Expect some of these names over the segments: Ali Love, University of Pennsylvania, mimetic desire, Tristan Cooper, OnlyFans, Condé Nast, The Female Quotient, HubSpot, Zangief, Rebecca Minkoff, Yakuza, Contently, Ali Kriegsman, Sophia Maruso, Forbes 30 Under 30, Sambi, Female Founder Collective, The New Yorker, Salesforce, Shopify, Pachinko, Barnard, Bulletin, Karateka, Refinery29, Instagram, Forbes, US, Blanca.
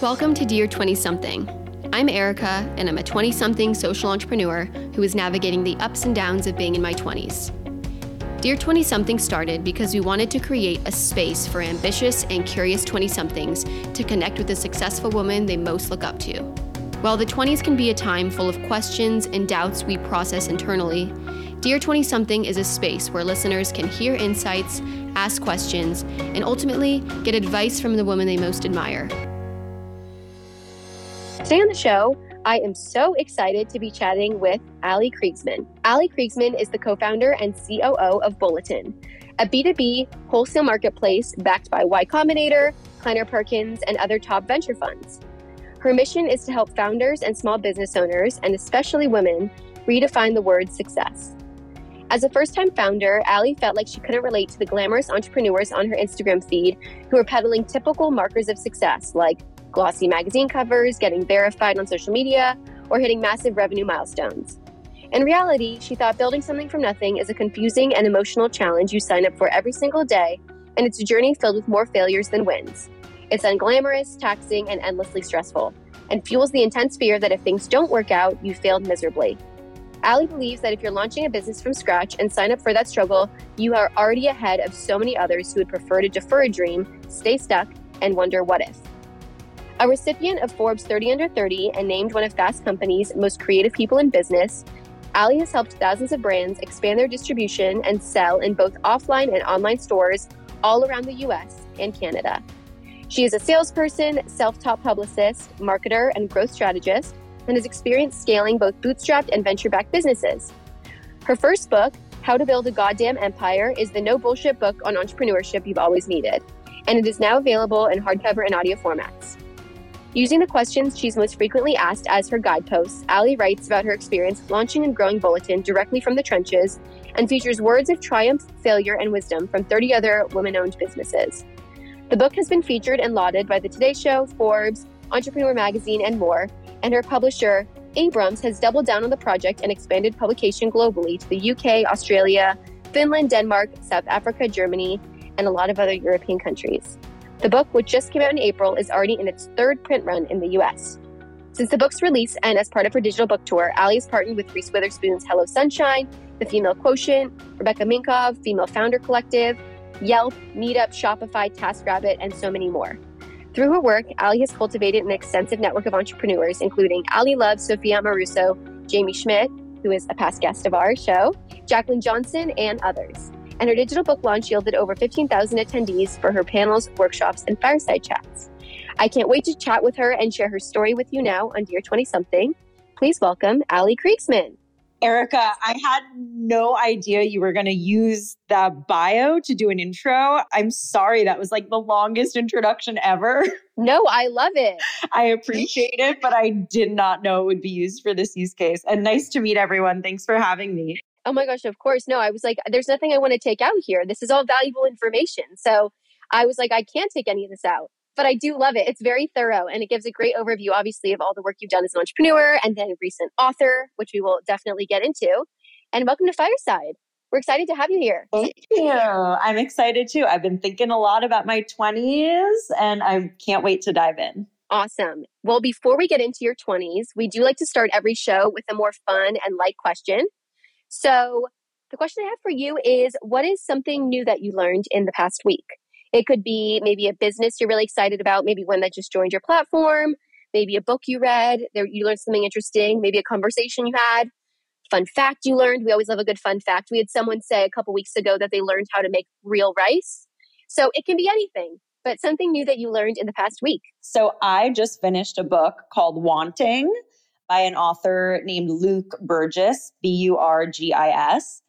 Welcome to Dear 20-something. I'm Erica, and I'm a 20-something social entrepreneur who is navigating the ups and downs of being in my 20s. Dear 20-something started because we wanted to create a space for ambitious and curious 20-somethings to connect with the successful women they most look up to. While the 20s can be a time full of questions and doubts we process internally, Dear 20-something is a space where listeners can hear insights, ask questions, and ultimately get advice from the women they most admire. Today on the show, I am so excited to be chatting with Ali Kriegsman. Ali Kriegsman is the co-founder and COO of Bulletin, a B2B wholesale marketplace backed by Y Combinator, Kleiner Perkins, and other top venture funds. Her mission is to help founders and small business owners, and especially women, redefine the word success. As a first-time founder, Ali felt like she couldn't relate to the glamorous entrepreneurs on her Instagram feed who were peddling typical markers of success, like glossy magazine covers, getting verified on social media, or hitting massive revenue milestones. In reality, she thought building something from nothing is a confusing and emotional challenge you sign up for every single day, and it's a journey filled with more failures than wins. It's unglamorous, taxing, and endlessly stressful, and fuels the intense fear that if things don't work out, you failed miserably. Ali believes that if you're launching a business from scratch and sign up for that struggle, you are already ahead of so many others who would prefer to defer a dream, stay stuck, and wonder what if. A recipient of Forbes 30 Under 30 and named one of Fast Company's most creative people in business, Ali has helped thousands of brands expand their distribution and sell in both offline and online stores all around the US and Canada. She is a salesperson, self-taught publicist, marketer, and growth strategist, and has experienced scaling both bootstrapped and venture-backed businesses. Her first book, How to Build a Goddamn Empire, is the no-bullshit book on entrepreneurship you've always needed, and it is now available in hardcover and audio formats. Using the questions she's most frequently asked as her guideposts, Ali writes about her experience launching and growing Bulletin directly from the trenches and features words of triumph, failure, and wisdom from 30 other women-owned businesses. The book has been featured and lauded by The Today Show, Forbes, Entrepreneur Magazine, and more, and her publisher, Abrams, has doubled down on the project and expanded publication globally to the UK, Australia, Finland, Denmark, South Africa, Germany, and a lot of other European countries. The book, which just came out in April, is already in its third print run in the US. Since the book's release and as part of her digital book tour, Ali has partnered with Reese Witherspoon's Hello Sunshine, The Female Quotient, Rebecca Minkoff, Female Founder Collective, Yelp, Meetup, Shopify, TaskRabbit, and so many more. Through her work, Ali has cultivated an extensive network of entrepreneurs, including Ali Love, Sophia Maruso, Jamie Schmidt, who is a past guest of our show, Jacqueline Johnson, and others. And her digital book launch yielded over 15,000 attendees for her panels, workshops, and fireside chats. I can't wait to chat with her and share her story with you now on Dear 20-something. Please welcome Ali Kriegsman. Erica, I had no idea you were going to use the bio to do an intro. I'm sorry. That was like the longest introduction ever. No, I love it. I appreciate it, but I did not know it would be used for this use case. And nice to meet everyone. Thanks for having me. Oh my gosh, of course. No, I was like, there's nothing I want to take out here. This is all valuable information. So I was like, I can't take any of this out, but I do love it. It's very thorough and it gives a great overview, obviously, of all the work you've done as an entrepreneur and then a recent author, which we will definitely get into. And welcome to Fireside. We're excited to have you here. Thank you. I'm excited too. I've been thinking a lot about my 20s and I can't wait to dive in. Awesome. Well, before we get into your 20s, we do like to start every show with a more fun and light question. So the question I have for you is, what is something new that you learned in the past week? It could be maybe a business you're really excited about, maybe one that just joined your platform, maybe a book you read, you learned something interesting, maybe a conversation you had, fun fact you learned. We always love a good fun fact. We had someone say a couple weeks ago that they learned how to make real rice. So it can be anything, but something new that you learned in the past week. So I just finished a book called Wanting, by an author named Luke Burgess, Burgis.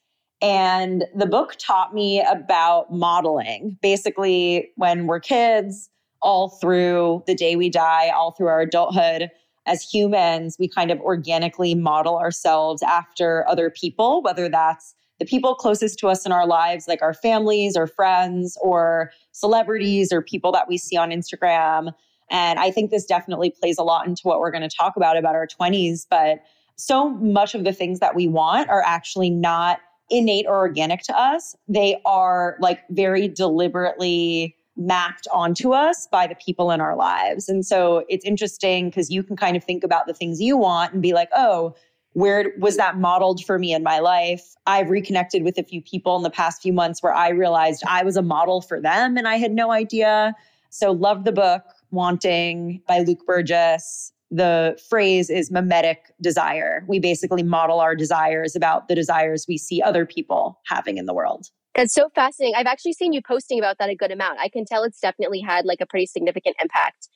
And the book taught me about modeling. Basically, when we're kids, all through the day we die, all through our adulthood, as humans, we kind of organically model ourselves after other people, whether that's the people closest to us in our lives, like our families or friends or celebrities or people that we see on Instagram. And I think this definitely plays a lot into what we're going to talk about our 20s. But so much of the things that we want are actually not innate or organic to us. They are like very deliberately mapped onto us by the people in our lives. And so it's interesting because you can kind of think about the things you want and be like, oh, where was that modeled for me in my life? I've reconnected with a few people in the past few months where I realized I was a model for them and I had no idea. So love the book, Wanting by Luke Burgess. The phrase is mimetic desire. We basically model our desires about the desires we see other people having in the world. That's so fascinating. I've actually seen you posting about that a good amount. I can tell it's definitely had like a pretty significant impact.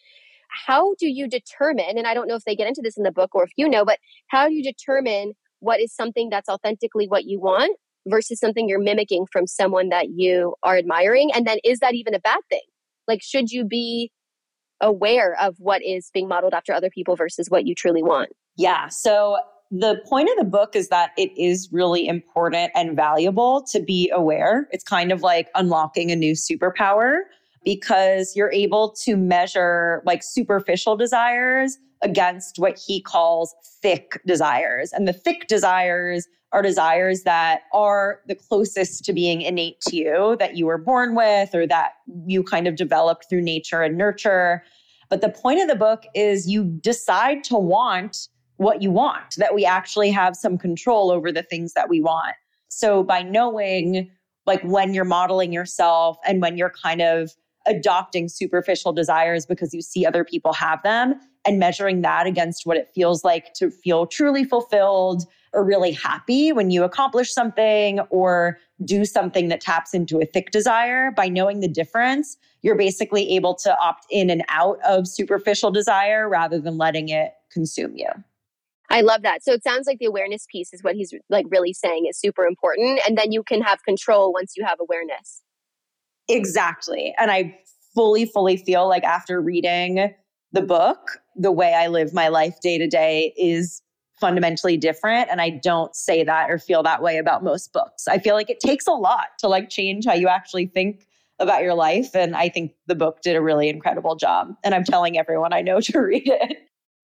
How do you determine, and I don't know if they get into this in the book or if you know, but how do you determine what is something that's authentically what you want versus something you're mimicking from someone that you are admiring? And then is that even a bad thing? Like, should you be aware of what is being modeled after other people versus what you truly want? Yeah. So the point of the book is that it is really important and valuable to be aware. It's kind of like unlocking a new superpower because you're able to measure like superficial desires against what he calls thick desires. And the thick desires are desires that are the closest to being innate to you, that you were born with or that you kind of developed through nature and nurture. But the point of the book is you decide to want what you want, that we actually have some control over the things that we want. So by knowing like when you're modeling yourself and when you're kind of adopting superficial desires because you see other people have them and measuring that against what it feels like to feel truly fulfilled or really happy when you accomplish something or do something that taps into a thick desire, by knowing the difference, you're basically able to opt in and out of superficial desire rather than letting it consume you. I love that. So it sounds like the awareness piece is what he's like really saying is super important. And then you can have control once you have awareness. Exactly. And I fully feel like after reading the book, the way I live my life day to day is fundamentally different. And I don't say that or feel that way about most books. I feel like it takes a lot to like change how you actually think about your life. And I think the book did a really incredible job. And I'm telling everyone I know to read it.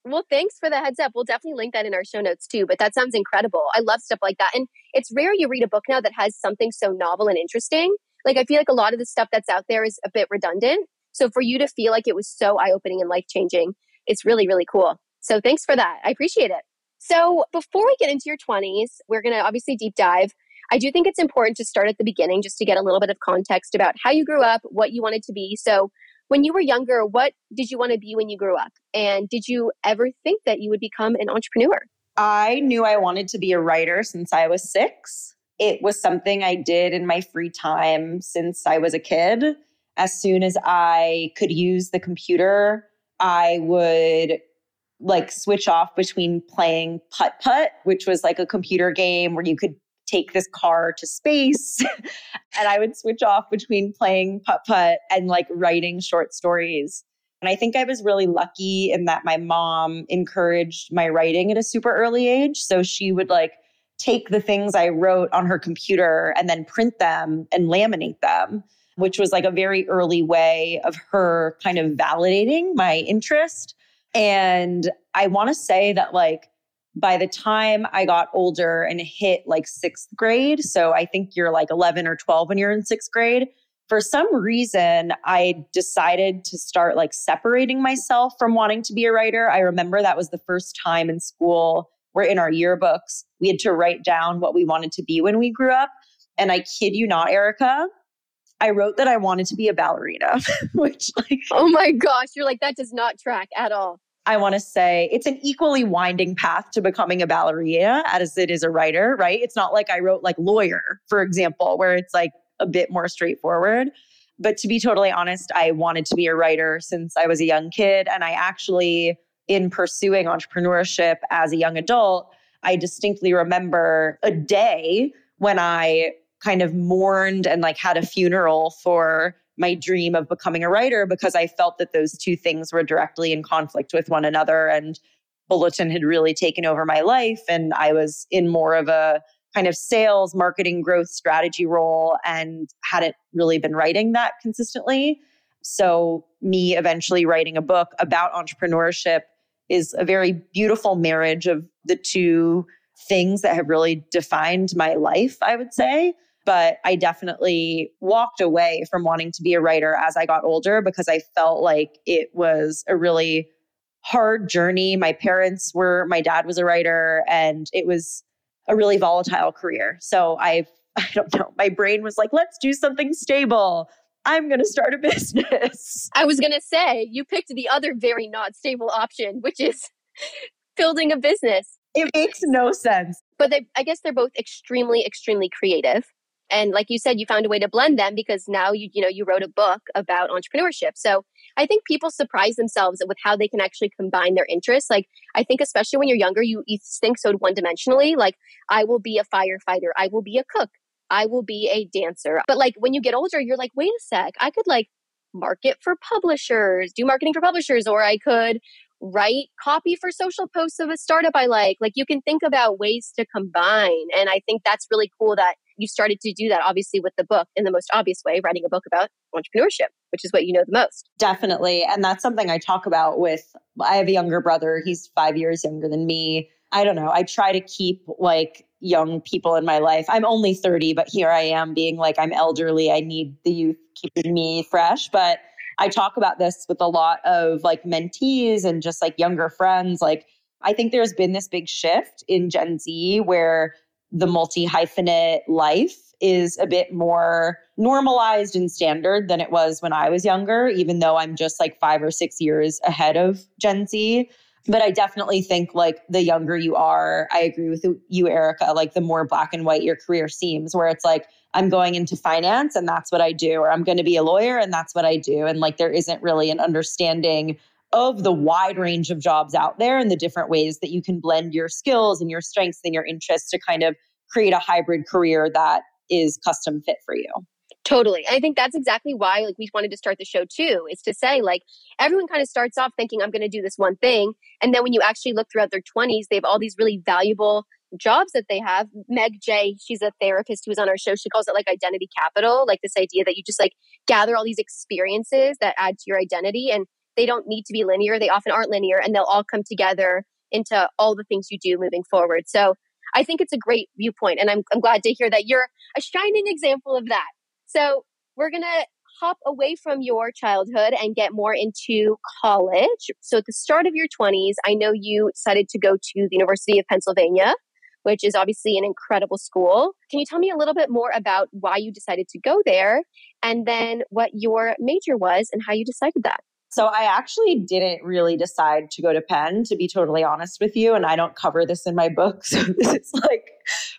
Well, thanks for the heads up. We'll definitely link that in our show notes too, but that sounds incredible. I love stuff like that. And it's rare you read a book now that has something so novel and interesting. Like, I feel like a lot of the stuff that's out there is a bit redundant. So for you to feel like it was so eye-opening and life-changing, it's really, really cool. So thanks for that. I appreciate it. So before we get into your 20s, we're going to obviously deep dive. I do think it's important to start at the beginning just to get a little bit of context about how you grew up, what you wanted to be. So when you were younger, what did you want to be when you grew up? And did you ever think that you would become an entrepreneur? I knew I wanted to be a writer since I was 6. It was something I did in my free time since I was a kid. As soon as I could use the computer, I would like switch off between playing Putt-Putt, which was like a computer game where you could take this car to space. And I would switch off between playing Putt-Putt and like writing short stories. And I think I was really lucky in that my mom encouraged my writing at a super early age. So she would like take the things I wrote on her computer and then print them and laminate them, which was like a very early way of her kind of validating my interest. And I want to say that like by the time I got older and hit like 6th grade, so I think you're like 11 or 12 when you're in 6th grade, for some reason, I decided to start like separating myself from wanting to be a writer. I remember that was the first time in school where in our yearbooks, we had to write down what we wanted to be when we grew up. And I kid you not, Erica, I wrote that I wanted to be a ballerina, which like... Oh my gosh, you're like, that does not track at all. I want to say it's an equally winding path to becoming a ballerina as it is a writer, right? It's not like I wrote like lawyer, for example, where it's like a bit more straightforward. But to be totally honest, I wanted to be a writer since I was a young kid. And I actually, in pursuing entrepreneurship as a young adult, I distinctly remember a day when I kind of mourned and like had a funeral for my dream of becoming a writer because I felt that those two things were directly in conflict with one another. And Bulletin had really taken over my life. And I was in more of a kind of sales, marketing, growth strategy role and hadn't really been writing that consistently. So me eventually writing a book about entrepreneurship is a very beautiful marriage of the two things that have really defined my life, I would say. But I definitely walked away from wanting to be a writer as I got older because I felt like it was a really hard journey. My dad was a writer, and it was a really volatile career. So I don't know, my brain was like, let's do something stable. I'm going to start a business. I was going to say, you picked the other very not stable option, which is building a business. It makes no sense. But I guess they're both extremely, extremely creative. And like you said, you found a way to blend them because now you wrote a book about entrepreneurship. So I think people surprise themselves with how they can actually combine their interests. Like, I think especially when you're younger, you think so one-dimensionally, like, I will be a firefighter, I will be a cook, I will be a dancer. But like when you get older, you're like, wait a sec, I could like do marketing for publishers, or I could write copy for social posts of a startup I like. Like, you can think about ways to combine. And I think that's really cool that you started to do that, obviously, with the book in the most obvious way, writing a book about entrepreneurship, which is what you know the most. Definitely. And that's something I talk about I have a younger brother. He's 5 years younger than me. I don't know. I try to keep like young people in my life. I'm only 30, but here I am being like, I'm elderly. I need the youth keeping me fresh. But I talk about this with a lot of like mentees and just like younger friends. Like, I think there's been this big shift in Gen Z where the multi-hyphenate life is a bit more normalized and standard than it was when I was younger, even though I'm just like 5 or 6 years ahead of Gen Z. But I definitely think like the younger you are, I agree with you, Erica, like the more black and white your career seems, where it's like, I'm going into finance and that's what I do, or I'm going to be a lawyer and that's what I do. And like, there isn't really an understanding of the wide range of jobs out there and the different ways that you can blend your skills and your strengths and your interests to kind of create a hybrid career that is custom fit for you. Totally. I think that's exactly why like we wanted to start the show too, is to say like everyone kind of starts off thinking I'm going to do this one thing. And then when you actually look throughout their 20s, they have all these really valuable jobs that they have. Meg Jay, she's a therapist who was on our show. She calls it like identity capital, like this idea that you just like gather all these experiences that add to your identity, and they don't need to be linear. They often aren't linear, and they'll all come together into all the things you do moving forward. So I think it's a great viewpoint, and I'm glad to hear that you're a shining example of that. So we're going to hop away from your childhood and get more into college. So at the start of your 20s, I know you decided to go to the University of Pennsylvania, which is obviously an incredible school. Can you tell me a little bit more about why you decided to go there, and then what your major was and how you decided that? So I actually didn't really decide to go to Penn, to be totally honest with you. And I don't cover this in my book, so this is like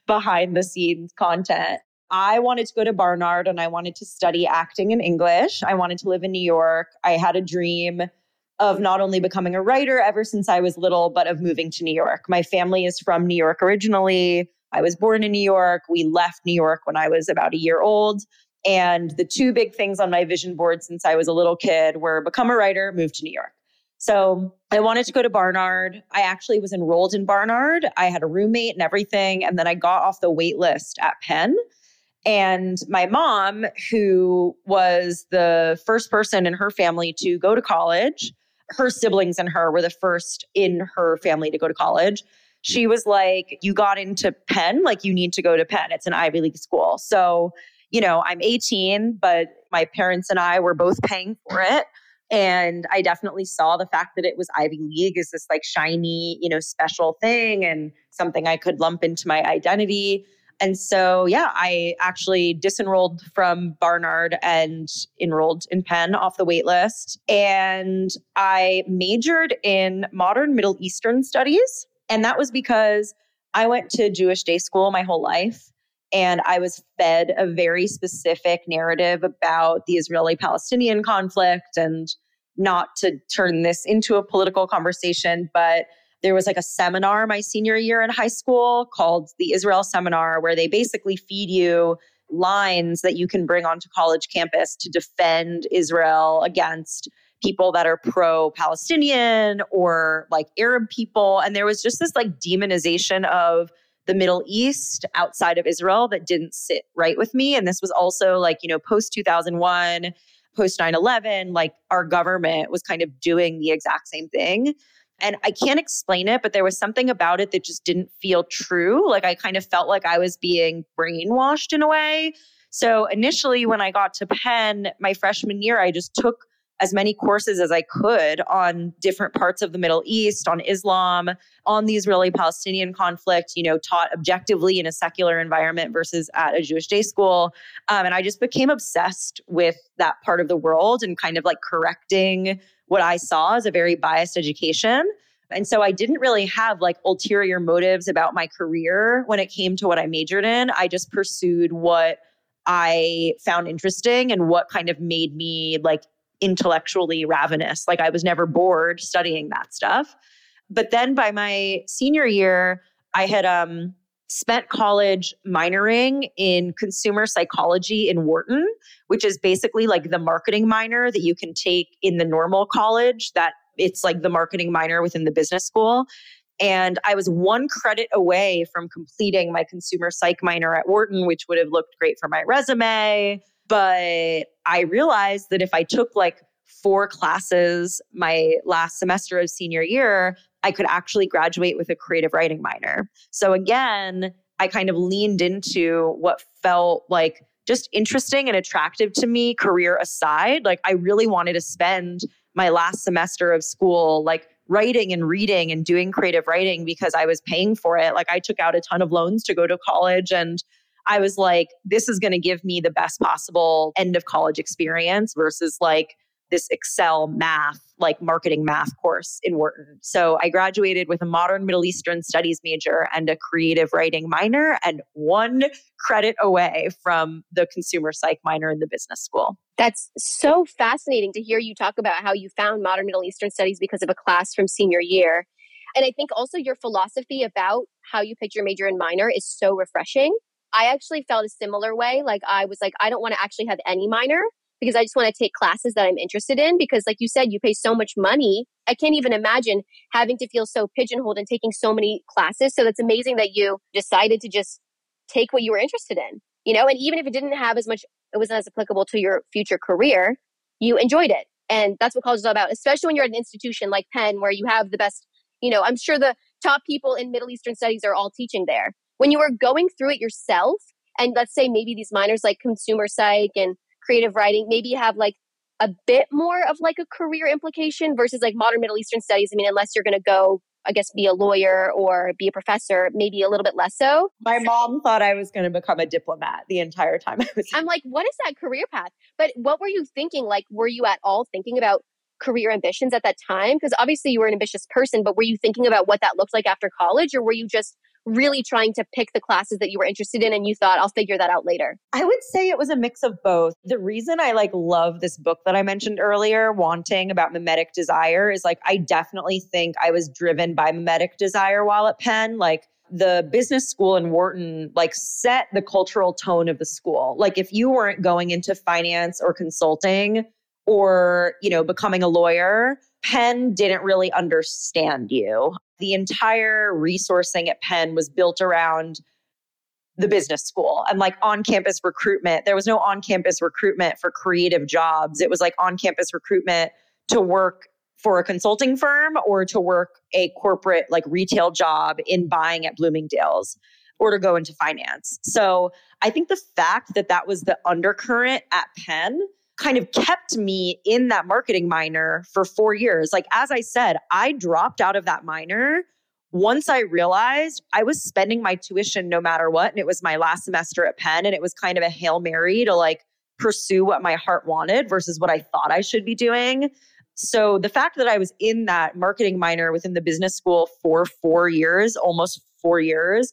behind the scenes content. I wanted to go to Barnard and I wanted to study acting and English. I wanted to live in New York. I had a dream of not only becoming a writer ever since I was little, but of moving to New York. My family is from New York originally. I was born in New York. We left New York when I was about a year old. And the two big things on my vision board since I was a little kid were become a writer, move to New York. So I wanted to go to Barnard. I actually was enrolled in Barnard. I had a roommate and everything. And then I got off the wait list at Penn. And my mom, who was the first person in her family to go to college, her siblings and her were the first in her family to go to college. She was like, you got into Penn, like you need to go to Penn. It's an Ivy League school. So I'm 18, but my parents and I were both paying for it. And I definitely saw the fact that it was Ivy League as this like shiny, special thing and something I could lump into my identity. And so, I actually disenrolled from Barnard and enrolled in Penn off the wait list. And I majored in modern Middle Eastern studies. And that was because I went to Jewish day school my whole life. And I was fed a very specific narrative about the Israeli-Palestinian conflict, and not to turn this into a political conversation, but there was like a seminar my senior year in high school called the Israel Seminar, where they basically feed you lines that you can bring onto college campus to defend Israel against people that are pro-Palestinian or like Arab people. And there was just this like demonization of the Middle East outside of Israel that didn't sit right with me. And this was also like, post 2001, post 9/11, like our government was kind of doing the exact same thing. And I can't explain it, but there was something about it that just didn't feel true. Like I kind of felt like I was being brainwashed in a way. So initially when I got to Penn, my freshman year, I just took as many courses as I could on different parts of the Middle East, on Islam, on the Israeli-Palestinian conflict, you know, taught objectively in a secular environment versus at a Jewish day school. And I just became obsessed with that part of the world and kind of like correcting what I saw as a very biased education. And so I didn't really have like ulterior motives about my career when it came to what I majored in. I just pursued what I found interesting and what kind of made me like intellectually ravenous. Like I was never bored studying that stuff. But then by my senior year, I had spent college minoring in consumer psychology in Wharton, which is basically like the marketing minor that you can take in the normal college, that it's like the marketing minor within the business school. And I was one credit away from completing my consumer psych minor at Wharton, which would have looked great for my resume. But I realized that if I took like 4 classes my last semester of senior year, I could actually graduate with a creative writing minor. So again, I kind of leaned into what felt like just interesting and attractive to me, career aside. Like I really wanted to spend my last semester of school like writing and reading and doing creative writing because I was paying for it. Like I took out a ton of loans to go to college, and I was like, this is going to give me the best possible end of college experience versus like this Excel math, like marketing math course in Wharton. So I graduated with a modern Middle Eastern studies major and a creative writing minor, and 1 credit away from the consumer psych minor in the business school. That's so fascinating to hear you talk about how you found modern Middle Eastern studies because of a class from senior year. And I think also your philosophy about how you picked your major and minor is so refreshing. I actually felt a similar way. Like I was like, I don't want to actually have any minor because I just want to take classes that I'm interested in. Because like you said, you pay so much money. I can't even imagine having to feel so pigeonholed and taking so many classes. So that's amazing that you decided to just take what you were interested in, you know, and even if it didn't have as much, it wasn't as applicable to your future career, you enjoyed it. And that's what college is all about, especially when you're at an institution like Penn, where you have the best, you know, I'm sure the top people in Middle Eastern studies are all teaching there. When you were going through it yourself, and let's say maybe these minors like consumer psych and creative writing, maybe you have like a bit more of like a career implication versus like modern Middle Eastern studies. I mean, unless you're going to go, I guess, be a lawyer or be a professor, maybe a little bit less so. My mom thought I was going to become a diplomat the entire time I was. I'm like, what is that career path? But what were you thinking? Like, were you at all thinking about career ambitions at that time? Because obviously you were an ambitious person, but were you thinking about what that looked like after college, or were you just really trying to pick the classes that you were interested in and you thought, I'll figure that out later? I would say it was a mix of both. The reason I like love this book that I mentioned earlier, Wanting, about mimetic desire, is like, I definitely think I was driven by mimetic desire while at Penn. Like the business school in Wharton, like set the cultural tone of the school. Like if you weren't going into finance or consulting or, you know, becoming a lawyer, Penn didn't really understand you. The entire resourcing at Penn was built around the business school and like on-campus recruitment. There was no on-campus recruitment for creative jobs. It was like on-campus recruitment to work for a consulting firm or to work a corporate like retail job in buying at Bloomingdale's or to go into finance. So I think the fact that that was the undercurrent at Penn kind of kept me in that marketing minor for 4 years. Like, as I said, I dropped out of that minor once I realized I was spending my tuition no matter what. And it was my last semester at Penn. And it was kind of a Hail Mary to like pursue what my heart wanted versus what I thought I should be doing. So the fact that I was in that marketing minor within the business school for 4 years, almost 4 years,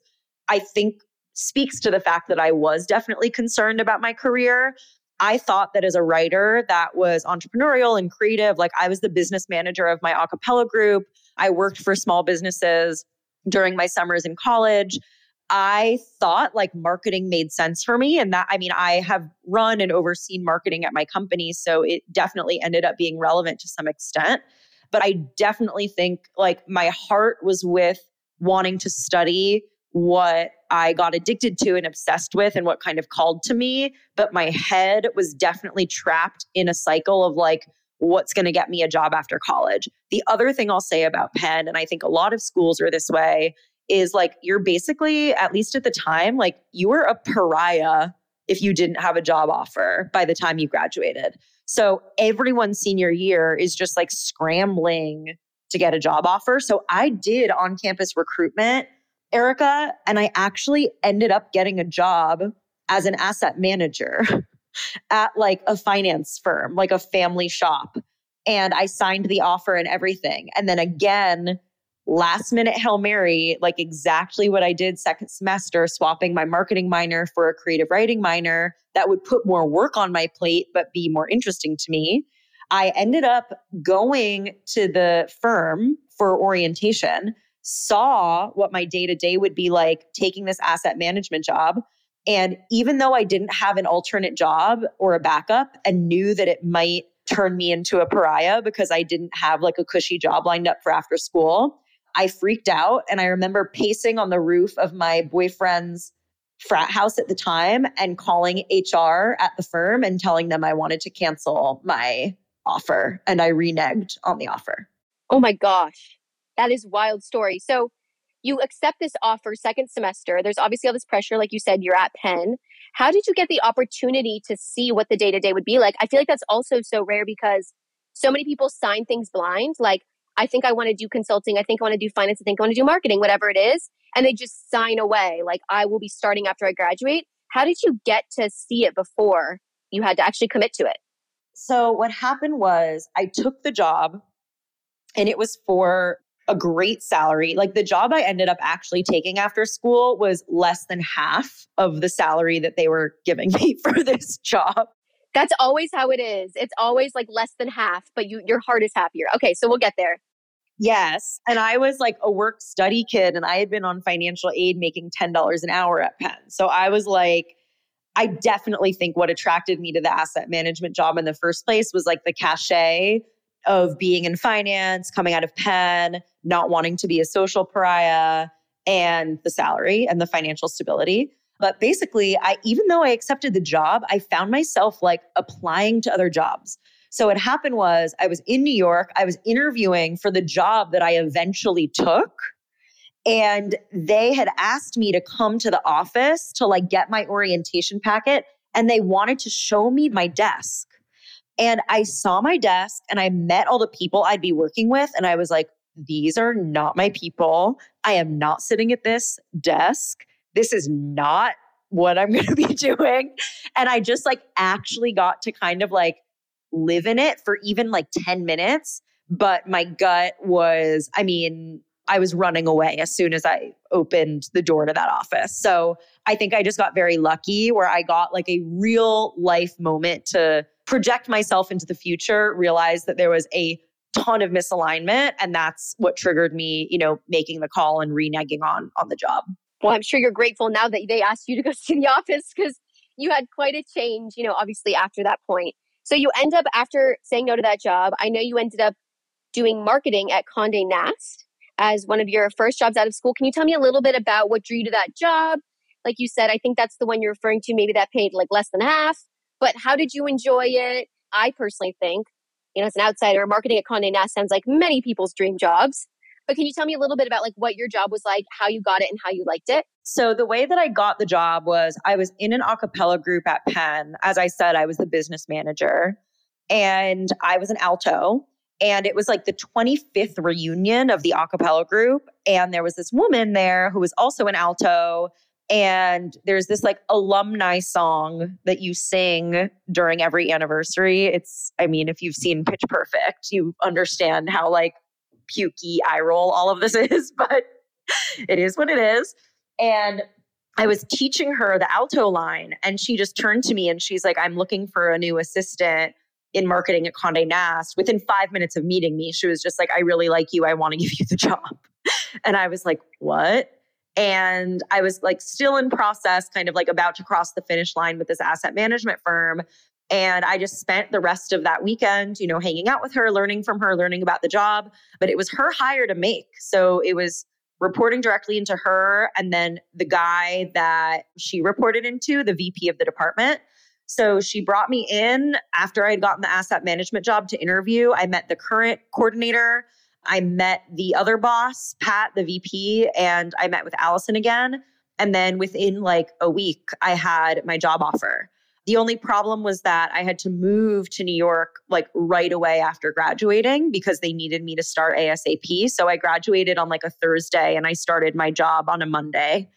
I think speaks to the fact that I was definitely concerned about my career. I thought that as a writer that was entrepreneurial and creative, like I was the business manager of my a cappella group. I worked for small businesses during my summers in college. I thought like marketing made sense for me. And that, I mean, I have run and overseen marketing at my company, so it definitely ended up being relevant to some extent. But I definitely think like my heart was with wanting to study what I got addicted to and obsessed with and what kind of called to me. But my head was definitely trapped in a cycle of like what's going to get me a job after college. The other thing I'll say about Penn, and I think a lot of schools are this way, is like you're basically, at least at the time, like you were a pariah if you didn't have a job offer by the time you graduated. So everyone's senior year is just like scrambling to get a job offer. So I did on-campus recruitment, Erica, and I actually ended up getting a job as an asset manager at like a finance firm, like a family shop. And I signed the offer and everything. And then again, last minute Hail Mary, like exactly what I did second semester, swapping my marketing minor for a creative writing minor that would put more work on my plate, but be more interesting to me. I ended up going to the firm for orientation, saw what my day-to-day would be like taking this asset management job. And even though I didn't have an alternate job or a backup and knew that it might turn me into a pariah because I didn't have like a cushy job lined up for after school, I freaked out. And I remember pacing on the roof of my boyfriend's frat house at the time and calling HR at the firm and telling them I wanted to cancel my offer. And I reneged on the offer. Oh my gosh. That is a wild story. So you accept this offer second semester. There's obviously all this pressure. Like you said, you're at Penn. How did you get the opportunity to see what the day-to-day would be like? I feel like that's also so rare because so many people sign things blind. Like, I think I want to do consulting. I think I want to do finance. I think I want to do marketing, whatever it is. And they just sign away. Like, I will be starting after I graduate. How did you get to see it before you had to actually commit to it? So what happened was I took the job and it was for a great salary. Like the job I ended up actually taking after school was less than half of the salary that they were giving me for this job. That's always how it is. It's always like less than half, but your heart is happier. Okay, so we'll get there. Yes. And I was like a work study kid and I had been on financial aid making $10 an hour at Penn. So I was like, I definitely think what attracted me to the asset management job in the first place was like the cachet of being in finance, coming out of Penn, not wanting to be a social pariah, and the salary and the financial stability. But basically, even though I accepted the job, I found myself like applying to other jobs. So what happened was I was in New York, I was interviewing for the job that I eventually took. And they had asked me to come to the office to like get my orientation packet. And they wanted to show me my desk. And I saw my desk and I met all the people I'd be working with. And I was like, these are not my people. I am not sitting at this desk. This is not what I'm going to be doing. And I just like actually got to kind of like live in it for even like 10 minutes. But my gut was, I was running away as soon as I opened the door to that office. So I think I just got very lucky where I got like a real life moment to project myself into the future, realize that there was a ton of misalignment. And that's what triggered me, making the call and reneging on the job. Well, I'm sure you're grateful now that they asked you to go see the office because you had quite a change, obviously after that point. So you end up, after saying no to that job, I know you ended up doing marketing at Condé Nast as one of your first jobs out of school. Can you tell me a little bit about what drew you to that job? Like you said, I think that's the one you're referring to, maybe that paid like less than half. But how did you enjoy it? I personally think, as an outsider, marketing at Condé Nast sounds like many people's dream jobs. But can you tell me a little bit about like what your job was like, how you got it and how you liked it? So the way that I got the job was I was in an a cappella group at Penn. As I said, I was the business manager and I was an alto. And it was like the 25th reunion of the a cappella group. And there was this woman there who was also an alto. And there's this like alumni song that you sing during every anniversary. It's, if you've seen Pitch Perfect, you understand how like pukey eye roll all of this is, but it is what it is. And I was teaching her the alto line and she just turned to me and she's like, I'm looking for a new assistant in marketing at Condé Nast. Within 5 minutes of meeting me, she was just like, I really like you. I want to give you the job. And I was like, what? And I was like still in process, kind of like about to cross the finish line with this asset management firm. And I just spent the rest of that weekend, hanging out with her, learning from her, learning about the job. But it was her hire to make. So it was reporting directly into her and then the guy that she reported into, the VP of the department. So she brought me in after I had gotten the asset management job to interview. I met the current coordinator. I met the other boss, Pat, the VP, and I met with Allison again. And then within like a week, I had my job offer. The only problem was that I had to move to New York like right away after graduating because they needed me to start ASAP. So I graduated on like a Thursday and I started my job on a Monday.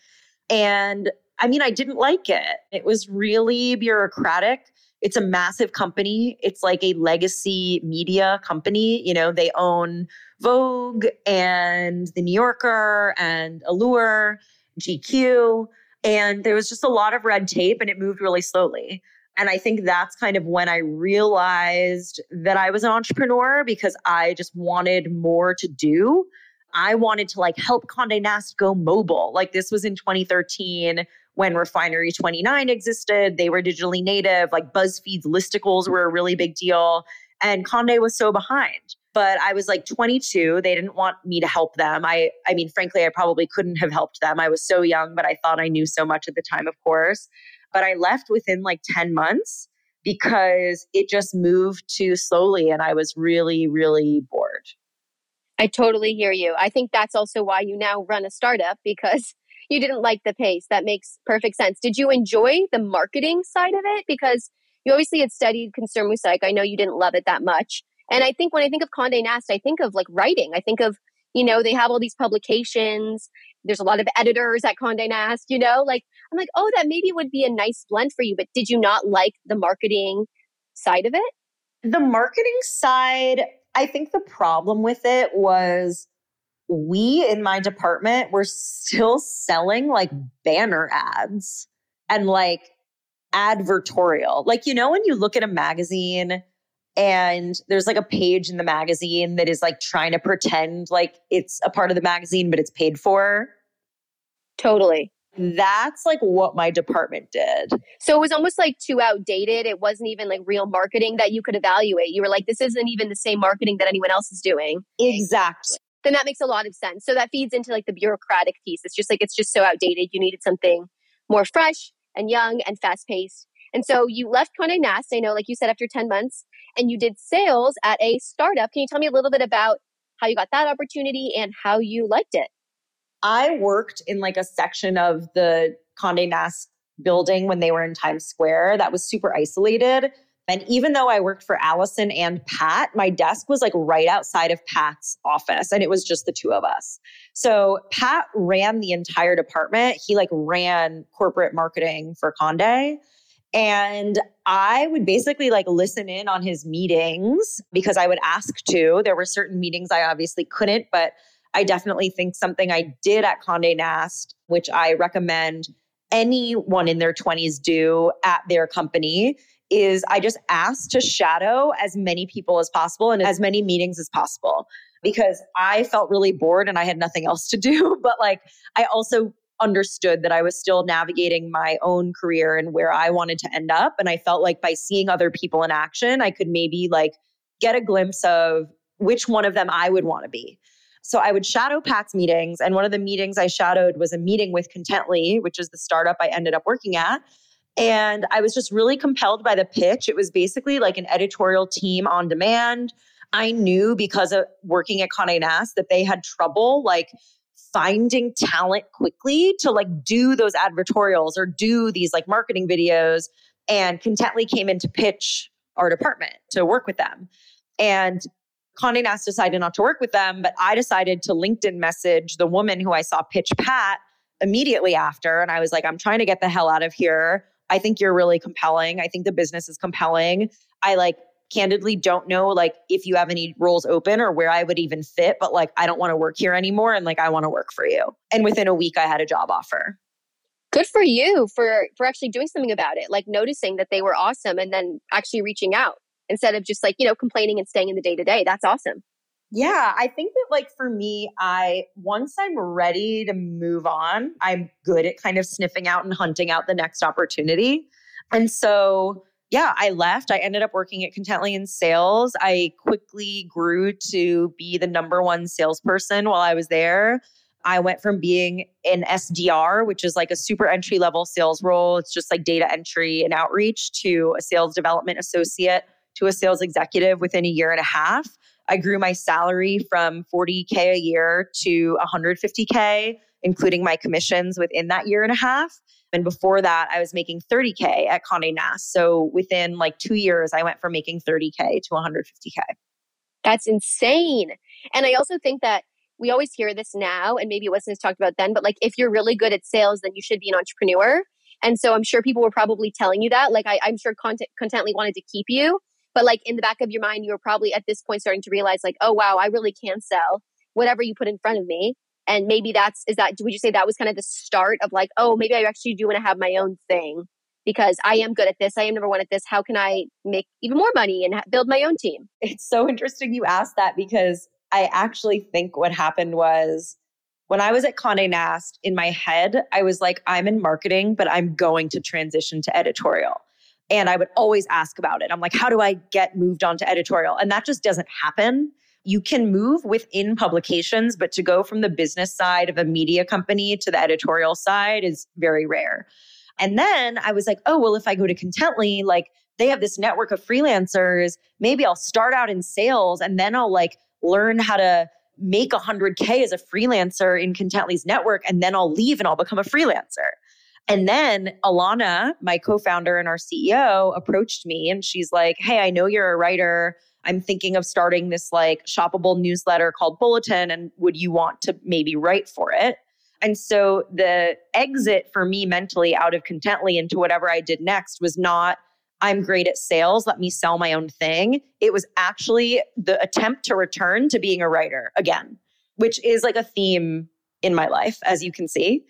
And I mean, I didn't like it. It was really bureaucratic. It's a massive company. It's like a legacy media company. You know, they own Vogue and The New Yorker and Allure, GQ. And there was just a lot of red tape and it moved really slowly. And I think that's kind of when I realized that I was an entrepreneur because I just wanted more to do. I wanted to like help Condé Nast go mobile. Like this was in 2013 when Refinery29 existed. They were digitally native. Like BuzzFeed's listicles were a really big deal. And Condé was so behind. But I was like 22. They didn't want me to help them. I mean, frankly, I probably couldn't have helped them. I was so young, but I thought I knew so much at the time, of course. But I left within like 10 months because it just moved too slowly and I was really, really bored. I totally hear you. I think that's also why you now run a startup because you didn't like the pace. That makes perfect sense. Did you enjoy the marketing side of it? Because you obviously had studied consumer psych. I know you didn't love it that much. And I think when I think of Condé Nast, I think of like writing. I think of, you know, they have all these publications. There's a lot of editors at Condé Nast, you know, like, I'm like, oh, that maybe would be a nice blend for you. But did you not like the marketing side of it? The marketing side, I think the problem with it was we in my department were still selling like banner ads and like advertorial. Like, you know, when you look at a magazine and there's like a page in the magazine that is like trying to pretend like it's a part of the magazine, but it's paid for. Totally. That's like what my department did. So it was almost like too outdated. It wasn't even like real marketing that you could evaluate. You were like, this isn't even the same marketing that anyone else is doing. Exactly. Then that makes a lot of sense. So that feeds into like the bureaucratic piece. It's just like, it's just so outdated. You needed something more fresh and young and fast paced. And so you left Condé Nast, I know, like you said, after 10 months and you did sales at a startup. Can you tell me a little bit about how you got that opportunity and how you liked it? I worked in like a section of the Condé Nast building when they were in Times Square that was super isolated. And even though I worked for Allison and Pat, my desk was like right outside of Pat's office and it was just the two of us. So Pat ran the entire department. He like ran corporate marketing for Condé. And I would basically like listen in on his meetings because I would ask to. There were certain meetings I obviously couldn't, but I definitely think something I did at Condé Nast, which I recommend anyone in their 20s do at their company, is I just asked to shadow as many people as possible and as many meetings as possible because I felt really bored and I had nothing else to do. But like, I also understood that I was still navigating my own career and where I wanted to end up. And I felt like by seeing other people in action, I could maybe like get a glimpse of which one of them I would want to be. So I would shadow Pat's meetings. And one of the meetings I shadowed was a meeting with Contently, which is the startup I ended up working at. And I was just really compelled by the pitch. It was basically like an editorial team on demand. I knew because of working at Condé Nast that they had trouble like finding talent quickly to like do those advertorials or do these like marketing videos. And Contently came in to pitch our department to work with them. And Condé Nast decided not to work with them, but I decided to LinkedIn message the woman who I saw pitch Pat immediately after. And I was like, I'm trying to get the hell out of here. I think you're really compelling. I think the business is compelling. I like candidly don't know like if you have any roles open or where I would even fit, but like, I don't want to work here anymore. And like, I want to work for you. And within a week I had a job offer. Good for you for actually doing something about it, like noticing that they were awesome and then actually reaching out. Instead of just like, you know, complaining and staying in the day to day. That's awesome. Yeah. I think that like for me, once I'm ready to move on, I'm good at kind of sniffing out and hunting out the next opportunity. And so, yeah, I left. I ended up working at Contently in sales. I quickly grew to be the number one salesperson while I was there. I went from being an SDR, which is like a super entry-level sales role. It's just like data entry and outreach, to a sales development associate, to a sales executive within a year and a half. I grew my salary from $40K a year to $150K, including my commissions within that year and a half. And before that, I was making $30K at Condé Nast. So within like 2 years, I went from making $30K to $150K. That's insane. And I also think that we always hear this now, and maybe it wasn't as talked about then, but like, if you're really good at sales, then you should be an entrepreneur. And so I'm sure people were probably telling you that. Like, I'm sure Contently wanted to keep you, but like in the back of your mind, you were probably at this point starting to realize like, oh wow, I really can sell whatever you put in front of me. And maybe would you say that was kind of the start of like, oh, maybe I actually do want to have my own thing because I am good at this. I am number one at this. How can I make even more money and build my own team? It's so interesting you asked that, because I actually think what happened was when I was at Condé Nast, in my head, I was like, I'm in marketing, but I'm going to transition to editorial. And I would always ask about it. I'm like, how do I get moved on to editorial? And that just doesn't happen. You can move within publications, but to go from the business side of a media company to the editorial side is very rare. And then I was like, oh, well, if I go to Contently, like they have this network of freelancers, maybe I'll start out in sales and then I'll like learn how to make 100K as a freelancer in Contently's network, and then I'll leave and I'll become a freelancer. And then Alana, my co-founder and our CEO, approached me and she's like, hey, I know you're a writer. I'm thinking of starting this like shoppable newsletter called Bulletin, and would you want to maybe write for it? And so the exit for me mentally out of Contently into whatever I did next was not, I'm great at sales, let me sell my own thing. It was actually the attempt to return to being a writer again, which is like a theme in my life, as you can see.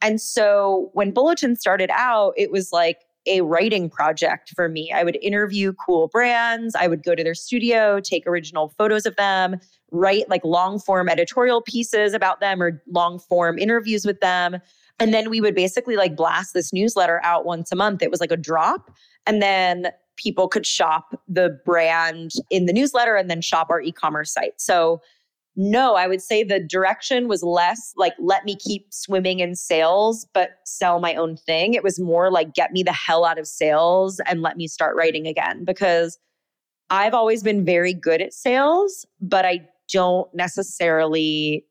And so when Bulletin started out, it was like a writing project for me. I would interview cool brands. I would go to their studio, take original photos of them, write like long form editorial pieces about them or long form interviews with them. And then we would basically like blast this newsletter out once a month. It was like a drop. And then people could shop the brand in the newsletter and then shop our e-commerce site. So no, I would say the direction was less like, let me keep swimming in sales, but sell my own thing. It was more like, get me the hell out of sales and let me start writing again. Because I've always been very good at sales, but I don't necessarily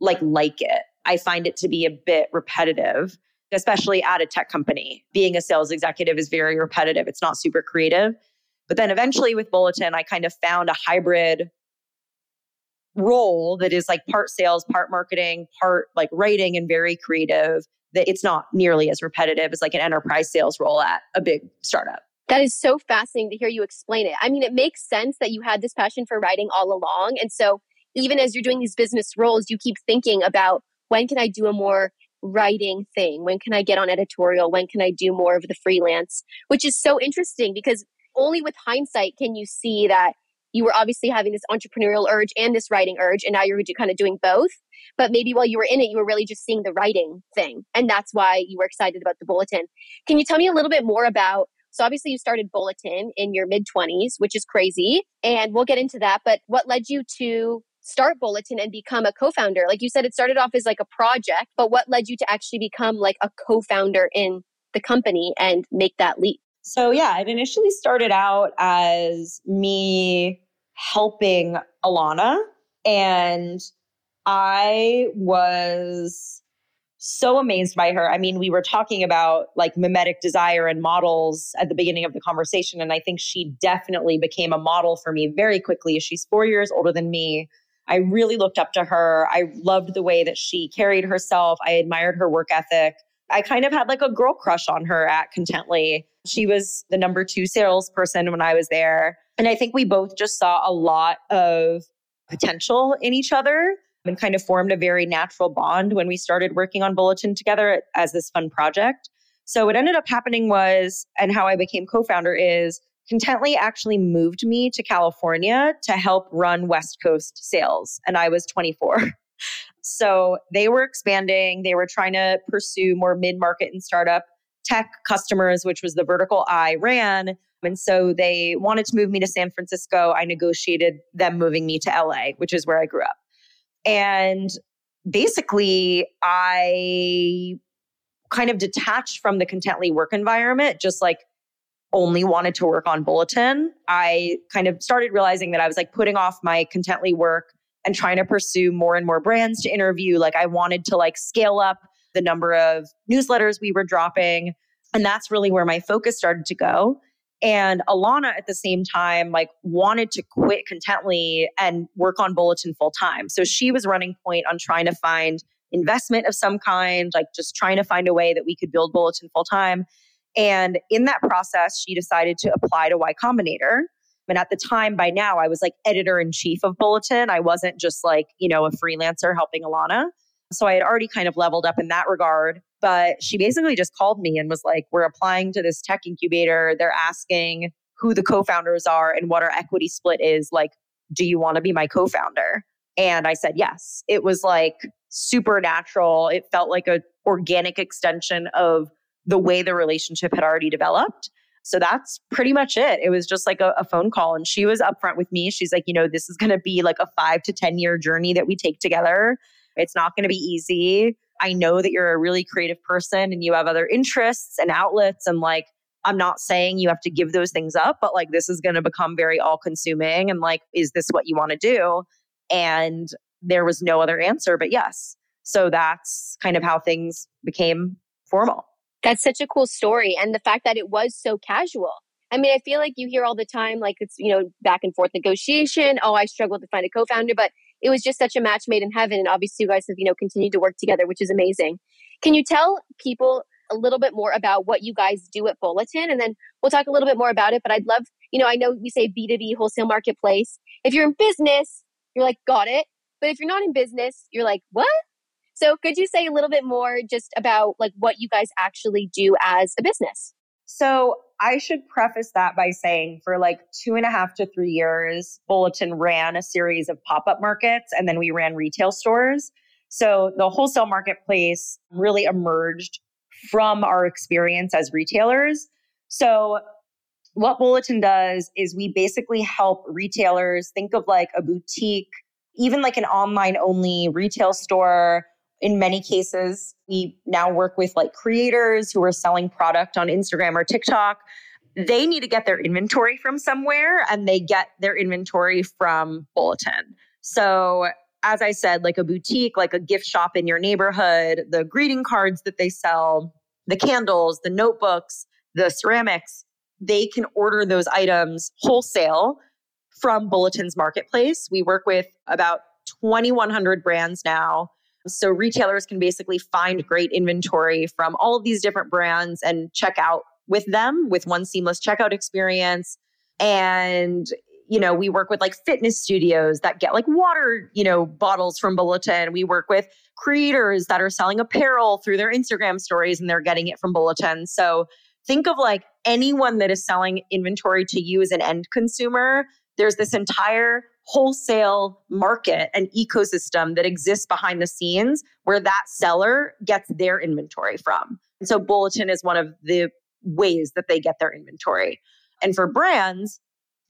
like it. I find it to be a bit repetitive, especially at a tech company. Being a sales executive is very repetitive. It's not super creative. But then eventually with Bulletin, I kind of found a hybrid role that is like part sales, part marketing, part like writing, and very creative, that it's not nearly as repetitive as like an enterprise sales role at a big startup. That is so fascinating to hear you explain it. I mean, it makes sense that you had this passion for writing all along. And so even as you're doing these business roles, you keep thinking about, when can I do a more writing thing? When can I get on editorial? When can I do more of the freelance? Which is so interesting, because only with hindsight can you see that you were obviously having this entrepreneurial urge and this writing urge, and now you're kind of doing both. But maybe while you were in it, you were really just seeing the writing thing. And that's why you were excited about the Bulletin. Can you tell me a little bit more about, so obviously you started Bulletin in your mid-20s, which is crazy. And we'll get into that. But what led you to start Bulletin and become a co-founder? Like you said, it started off as like a project, but what led you to actually become like a co-founder in the company and make that leap? So yeah, it initially started out as me helping Alana, and I was so amazed by her. I mean, we were talking about like mimetic desire and models at the beginning of the conversation, and I think she definitely became a model for me very quickly. She's 4 years older than me. I really looked up to her. I loved the way that she carried herself. I admired her work ethic. I kind of had like a girl crush on her at Contently. She was the number 2 salesperson when I was there. And I think we both just saw a lot of potential in each other and kind of formed a very natural bond when we started working on Bulletin together as this fun project. So what ended up happening was, and how I became co-founder is, Contently actually moved me to California to help run West Coast sales. And I was 24. So they were expanding. They were trying to pursue more mid-market and startup tech customers, which was the vertical I ran. And so they wanted to move me to San Francisco. I negotiated them moving me to LA, which is where I grew up. And basically I kind of detached from the Contently work environment, just like only wanted to work on Bulletin. I kind of started realizing that I was like putting off my Contently work and trying to pursue more and more brands to interview. Like I wanted to like scale up the number of newsletters we were dropping. And that's really where my focus started to go. And Alana at the same time, like wanted to quit Contently and work on Bulletin full time. So she was running point on trying to find investment of some kind, like just trying to find a way that we could build Bulletin full time. And in that process, she decided to apply to Y Combinator. And at the time, by now, I was like editor in chief of Bulletin. I wasn't just like, you know, a freelancer helping Alana. So I had already kind of leveled up in that regard. But she basically just called me and was like, we're applying to this tech incubator. They're asking who the co-founders are and what our equity split is. Like, do you want to be my co-founder? And I said, yes. It was like super natural. It felt like an organic extension of the way the relationship had already developed. So that's pretty much it. It was just like a phone call. And she was upfront with me. She's like, you know, this is going to be like a 5 to 10 year journey that we take together. It's not going to be easy. I know that you're a really creative person and you have other interests and outlets. And like, I'm not saying you have to give those things up, but like, this is going to become very all consuming. And like, is this what you want to do? And there was no other answer, but yes. So that's kind of how things became formal. That's such a cool story. And the fact that it was so casual. I mean, I feel like you hear all the time, like it's, you know, back and forth negotiation. Oh, I struggled to find a co-founder, but it was just such a match made in heaven. And obviously you guys have, you know, continued to work together, which is amazing. Can you tell people a little bit more about what you guys do at Bulletin? And then we'll talk a little bit more about it, but I'd love, you know, I know we say B2B wholesale marketplace. If you're in business, you're like, got it. But if you're not in business, you're like, what? So could you say a little bit more just about like what you guys actually do as a business? So I should preface that by saying for like 2.5 to 3 years, Bulletin ran a series of pop-up markets and then we ran retail stores. So the wholesale marketplace really emerged from our experience as retailers. So what Bulletin does is we basically help retailers think of like a boutique, even like an online-only retail store. In many cases, we now work with like creators who are selling product on Instagram or TikTok. They need to get their inventory from somewhere and they get their inventory from Bulletin. So as I said, like a boutique, like a gift shop in your neighborhood, the greeting cards that they sell, the candles, the notebooks, the ceramics, they can order those items wholesale from Bulletin's marketplace. We work with about 2,100 brands now. So retailers can basically find great inventory from all of these different brands and check out with them with one seamless checkout experience. And, you know, we work with like fitness studios that get like water, you know, bottles from Bulletin. We work with creators that are selling apparel through their Instagram stories and they're getting it from Bulletin. So think of like anyone that is selling inventory to you as an end consumer. There's this entire wholesale market and ecosystem that exists behind the scenes where that seller gets their inventory from. And so Bulletin is one of the ways that they get their inventory. And for brands,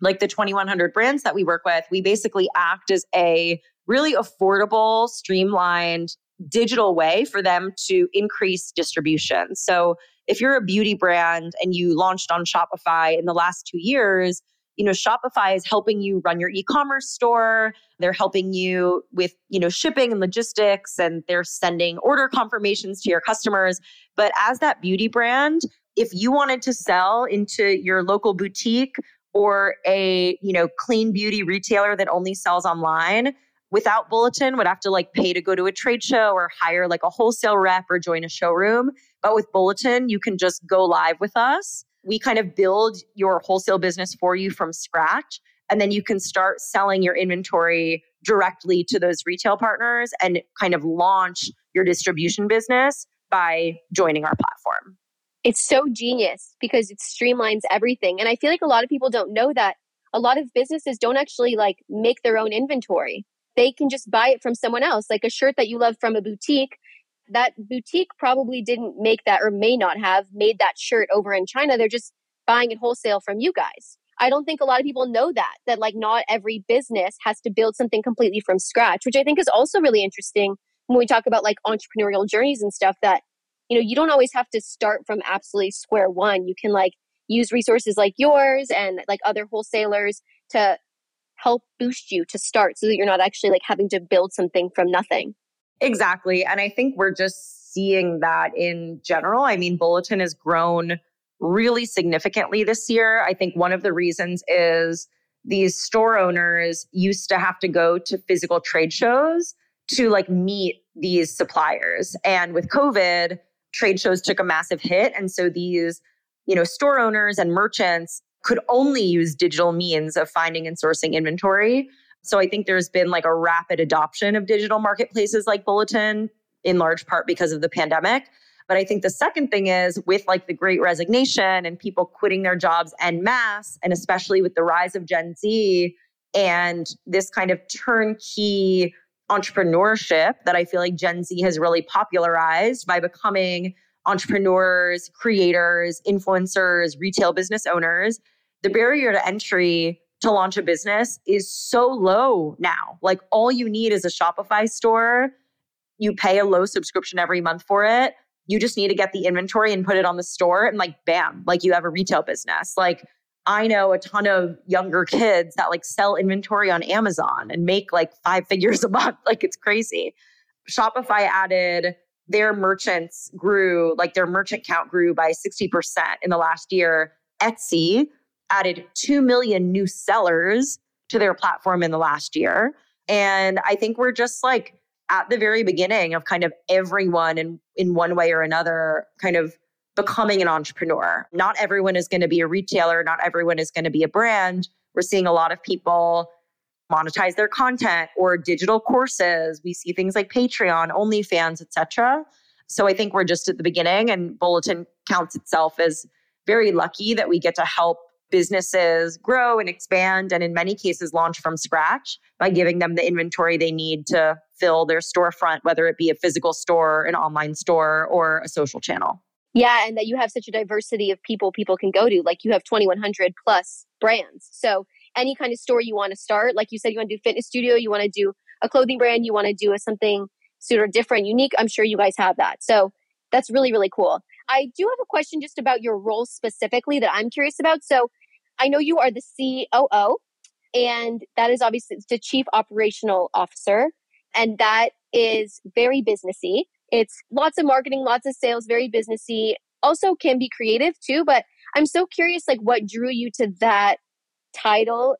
like the 2,100 brands that we work with, we basically act as a really affordable, streamlined digital way for them to increase distribution. So if you're a beauty brand and you launched on Shopify in the last 2 years, you know, Shopify is helping you run your e-commerce store. They're helping you with, you know, shipping and logistics, and they're sending order confirmations to your customers. But as that beauty brand, if you wanted to sell into your local boutique or a, you know, clean beauty retailer that only sells online, without Bulletin would have to like pay to go to a trade show or hire like a wholesale rep or join a showroom. But with Bulletin, you can just go live with us. We kind of build your wholesale business for you from scratch. And then you can start selling your inventory directly to those retail partners and kind of launch your distribution business by joining our platform. It's so genius because it streamlines everything. And I feel like a lot of people don't know that. A lot of businesses don't actually like make their own inventory. They can just buy it from someone else, like a shirt that you love from a boutique. That boutique probably didn't make that or may not have made that shirt over in China. They're just buying it wholesale from you guys. I don't think a lot of people know that like not every business has to build something completely from scratch, which I think is also really interesting when we talk about like entrepreneurial journeys and stuff, that, you know, you don't always have to start from absolutely square one. You can like use resources like yours and like other wholesalers to help boost you to start so that you're not actually like having to build something from nothing. Exactly. And I think we're just seeing that in general. I mean, Bulletin has grown really significantly this year. I think one of the reasons is these store owners used to have to go to physical trade shows to like meet these suppliers. And with COVID, trade shows took a massive hit. And so these, you know, store owners and merchants could only use digital means of finding and sourcing inventory. So I think there's been like a rapid adoption of digital marketplaces like Bulletin, in large part because of the pandemic. But I think the second thing is with like the Great Resignation and people quitting their jobs en masse, and especially with the rise of Gen Z and this kind of turnkey entrepreneurship that I feel like Gen Z has really popularized by becoming entrepreneurs, creators, influencers, retail business owners, the barrier to entry to launch a business is so low now. Like all you need is a Shopify store. You pay a low subscription every month for it. You just need to get the inventory and put it on the store and like, bam, like you have a retail business. Like I know a ton of younger kids that like sell inventory on Amazon and make like five figures a month. Like it's crazy. Shopify added their merchants grew, like their merchant count grew by 60% in the last year. Etsy added 2 million new sellers to their platform in the last year. And I think we're just like at the very beginning of kind of everyone in one way or another kind of becoming an entrepreneur. Not everyone is going to be a retailer. Not everyone is going to be a brand. We're seeing a lot of people monetize their content or digital courses. We see things like Patreon, OnlyFans, et cetera. So I think we're just at the beginning, and Bulletin counts itself as very lucky that we get to help businesses grow and expand, and in many cases launch from scratch by giving them the inventory they need to fill their storefront, whether it be a physical store, an online store, or a social channel. Yeah, and that you have such a diversity of people can go to. Like you have 2,100 plus brands. So any kind of store you want to start, like you said, you want to do fitness studio, you want to do a clothing brand, you want to do something sort of different, unique. I'm sure you guys have that. So that's really, really cool. I do have a question just about your role specifically that I'm curious about. So I know you are the COO, and that is obviously the Chief Operational Officer, and that is very businessy. It's lots of marketing, lots of sales, very businessy. Also can be creative too, but I'm so curious like what drew you to that title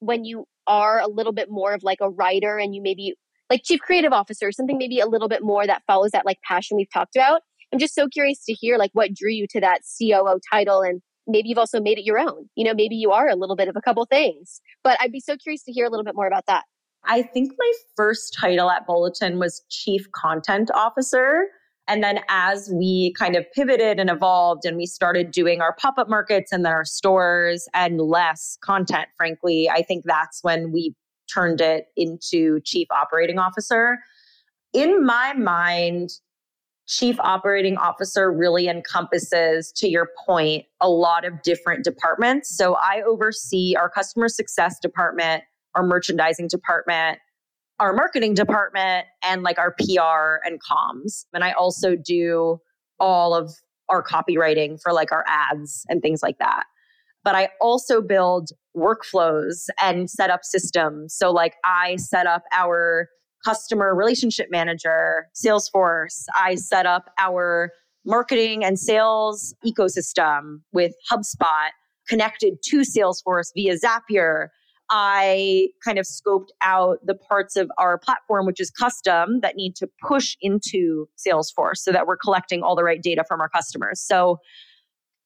when you are a little bit more of like a writer, and you maybe like Chief Creative Officer, something maybe a little bit more that follows that like passion we've talked about. I'm just so curious to hear like what drew you to that COO title, and maybe you've also made it your own. You know, maybe you are a little bit of a couple things, but I'd be so curious to hear a little bit more about that. I think my first title at Bulletin was Chief Content Officer. And then as we kind of pivoted and evolved and we started doing our pop-up markets and then our stores and less content, frankly, I think that's when we turned it into Chief Operating Officer. In my mind, Chief Operating Officer really encompasses, to your point, a lot of different departments. So I oversee our customer success department, our merchandising department, our marketing department, and like our PR and comms. And I also do all of our copywriting for like our ads and things like that. But I also build workflows and set up systems. So like I set up our customer relationship manager, Salesforce. I set up our marketing and sales ecosystem with HubSpot connected to Salesforce via Zapier. I kind of scoped out the parts of our platform, which is custom, that need to push into Salesforce so that we're collecting all the right data from our customers. So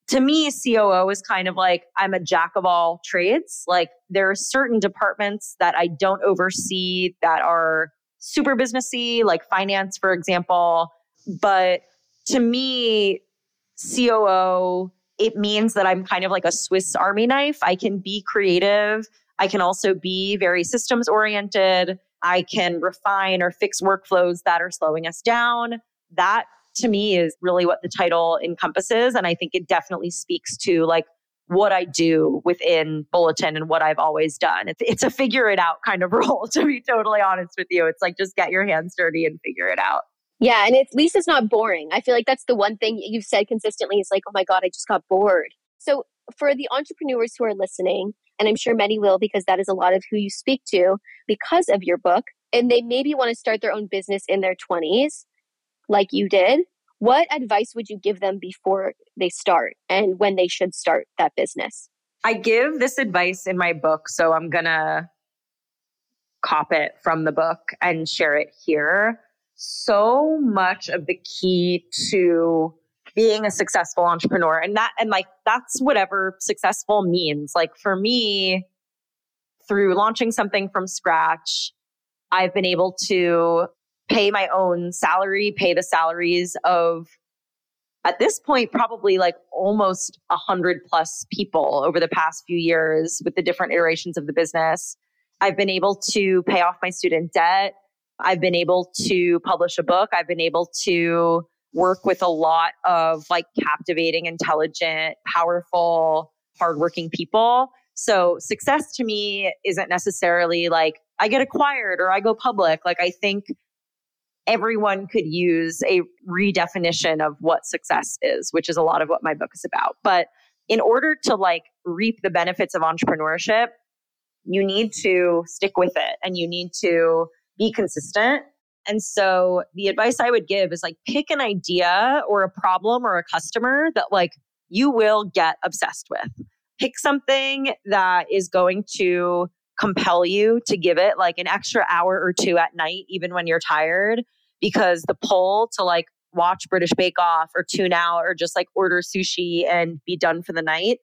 to me, COO is kind of like, I'm a jack of all trades. Like there are certain departments that I don't oversee that are super businessy, like finance, for example. But to me, COO, it means that I'm kind of like a Swiss Army knife. I can be creative. I can also be very systems oriented. I can refine or fix workflows that are slowing us down. That to me is really what the title encompasses. And I think it definitely speaks to like what I do within Bulletin and what I've always done. It's a figure it out kind of role, to be totally honest with you. It's like, just get your hands dirty and figure it out. Yeah. And at least it's not boring. I feel like that's the one thing you've said consistently. It's like, oh my God, I just got bored. So for the entrepreneurs who are listening, and I'm sure many will, because that is a lot of who you speak to because of your book, and they maybe want to start their own business in their 20s, like you did, what advice would you give them before they start and when they should start that business? I give this advice in my book, so I'm going to cop it from the book and share it here. So much of the key to being a successful entrepreneur, that's whatever successful means. Like for me, through launching something from scratch, I've been able to pay my own salary, pay the salaries of, at this point, probably like almost 100+ people over the past few years with the different iterations of the business. I've been able to pay off my student debt. I've been able to publish a book. I've been able to work with a lot of like captivating, intelligent, powerful, hardworking people. So success to me isn't necessarily like I get acquired or I go public. Like I think everyone could use a redefinition of what success is, which is a lot of what my book is about. But in order to like reap the benefits of entrepreneurship, you need to stick with it and you need to be consistent. And so the advice I would give is like pick an idea or a problem or a customer that like you will get obsessed with. Pick something that is going to compel you to give it like an extra hour or two at night, even when you're tired, because the pull to like watch British Bake Off or tune out or just like order sushi and be done for the night,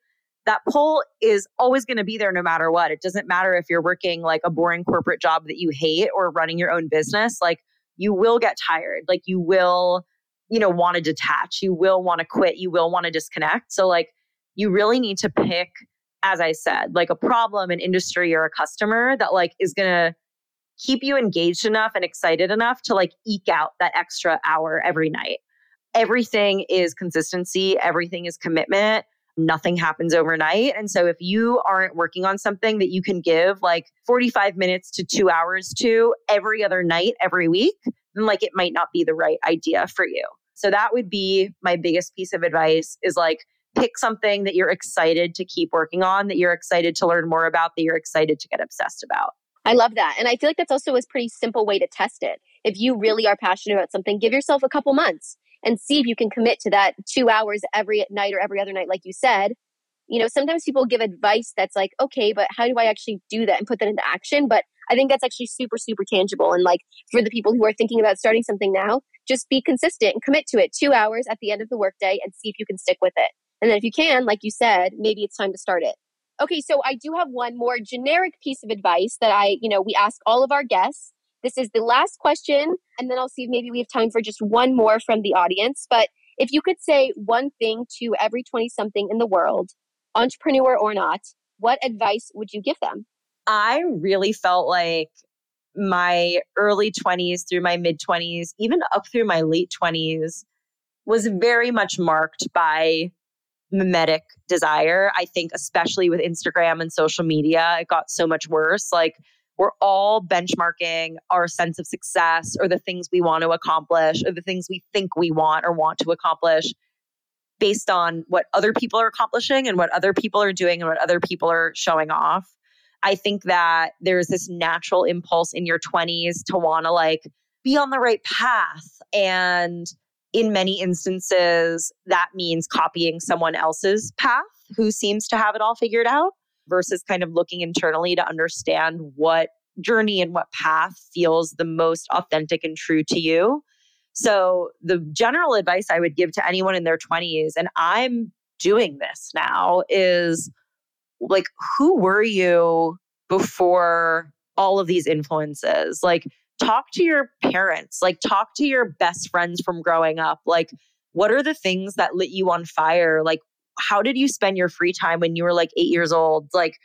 that pull is always going to be there no matter what. It doesn't matter if you're working like a boring corporate job that you hate or running your own business. Like you will get tired. Like you will, want to detach. You will want to quit. You will want to disconnect. So like you really need to pick, as I said, like a problem, an industry or a customer that like is going to keep you engaged enough and excited enough to like eke out that extra hour every night. Everything is consistency. Everything is commitment. Nothing happens overnight. And so if you aren't working on something that you can give like 45 minutes to 2 hours to every other night, every week, then like it might not be the right idea for you. So that would be my biggest piece of advice is like pick something that you're excited to keep working on, that you're excited to learn more about, that you're excited to get obsessed about. I love that. And I feel like that's also a pretty simple way to test it. If you really are passionate about something, give yourself a couple months and see if you can commit to that 2 hours every night or every other night, like you said. Sometimes people give advice that's like, okay, but how do I actually do that and put that into action? But I think that's actually super, super tangible. And like for the people who are thinking about starting something now, just be consistent and commit to it 2 hours at the end of the workday and see if you can stick with it. And then if you can, like you said, maybe it's time to start it. Okay, so I do have one more generic piece of advice that we ask all of our guests. This is the last question, and then I'll see if maybe we have time for just one more from the audience. But if you could say one thing to every 20-something in the world, entrepreneur or not, what advice would you give them? I really felt like my early 20s through my mid-20s, even up through my late 20s, was very much marked by mimetic desire. I think especially with Instagram and social media, it got so much worse. Like we're all benchmarking our sense of success or the things we want to accomplish or the things we think we want or want to accomplish based on what other people are accomplishing and what other people are doing and what other people are showing off. I think that there's this natural impulse in your 20s to want to like be on the right path. And in many instances, that means copying someone else's path who seems to have it all figured out, versus kind of looking internally to understand what journey and what path feels the most authentic and true to you. So the general advice I would give to anyone in their 20s, and I'm doing this now, is like, who were you before all of these influences? Like, talk to your parents, like talk to your best friends from growing up. Like, what are the things that lit you on fire? Like, how did you spend your free time when you were like 8 years old? Like,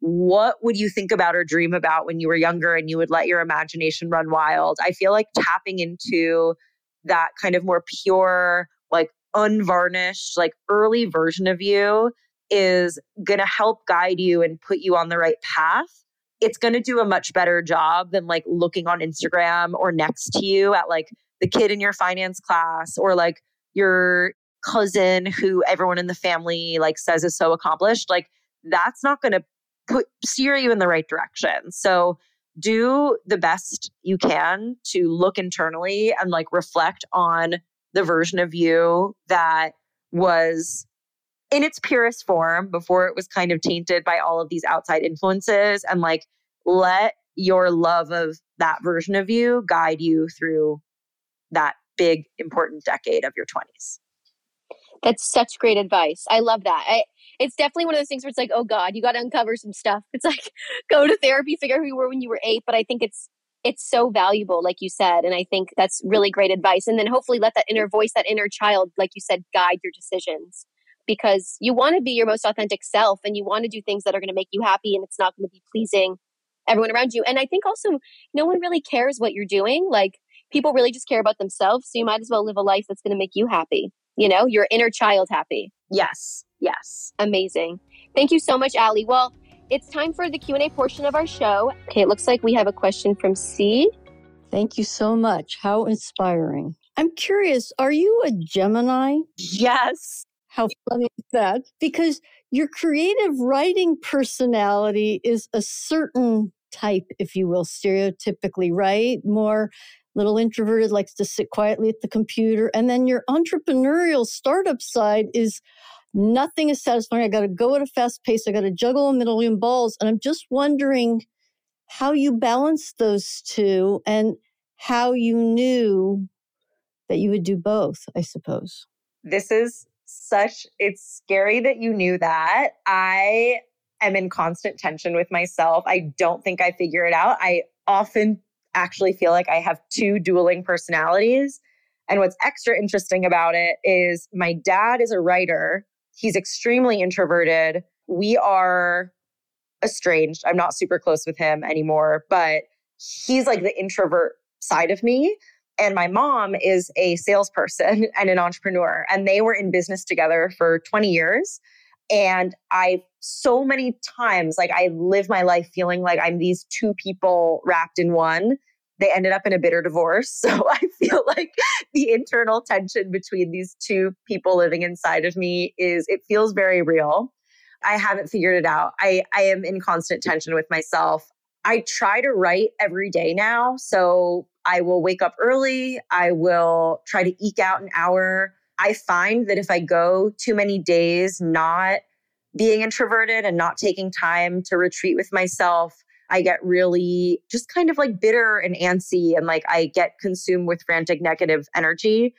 what would you think about or dream about when you were younger and you would let your imagination run wild? I feel like tapping into that kind of more pure, like unvarnished, like early version of you is going to help guide you and put you on the right path, it's going to do a much better job than like looking on Instagram or next to you at like the kid in your finance class or like your cousin who everyone in the family like says is so accomplished. Like that's not going to steer you in the right direction. So do the best you can to look internally and like reflect on the version of you that was in its purest form before it was kind of tainted by all of these outside influences, and like let your love of that version of you guide you through that big important decade of your 20s. That's such great advice. I love that. It's definitely one of those things where it's like, oh God, you got to uncover some stuff. It's like, go to therapy, figure out who you were when you were 8. But I think it's so valuable, like you said. And I think that's really great advice. And then hopefully let that inner voice, that inner child, like you said, guide your decisions, because you want to be your most authentic self and you want to do things that are going to make you happy, and it's not going to be pleasing everyone around you. And I think also no one really cares what you're doing. Like people really just care about themselves. So you might as well live a life that's going to make you happy. You know, your inner child happy. Yes. Yes. Amazing. Thank you so much, Ali. Well, it's time for the Q&A portion of our show. Okay, it looks like we have a question from C. Thank you so much. How inspiring. I'm curious, are you a Gemini? Yes. How funny is that? Because your creative writing personality is a certain type, if you will, stereotypically, right? More little introverted, likes to sit quietly at the computer. And then your entrepreneurial startup side is nothing is satisfying. I got to go at a fast pace. I got to juggle a million balls. And I'm just wondering how you balance those two and how you knew that you would do both, I suppose. This is it's scary that you knew that. I am in constant tension with myself. I don't think I figure it out. I often actually feel like I have two dueling personalities. And what's extra interesting about it is my dad is a writer. He's extremely introverted. We are estranged. I'm not super close with him anymore, but he's like the introvert side of me. And my mom is a salesperson and an entrepreneur. And they were in business together for 20 years. And I so many times, like I live my life feeling like I'm these two people wrapped in one. They ended up in a bitter divorce. So I feel like the internal tension between these two people living inside of me it feels very real. I haven't figured it out. I am in constant tension with myself. I try to write every day now. So I will wake up early. I will try to eke out an hour. I find that if I go too many days not being introverted and not taking time to retreat with myself, I get really just kind of like bitter and antsy, and like I get consumed with frantic negative energy.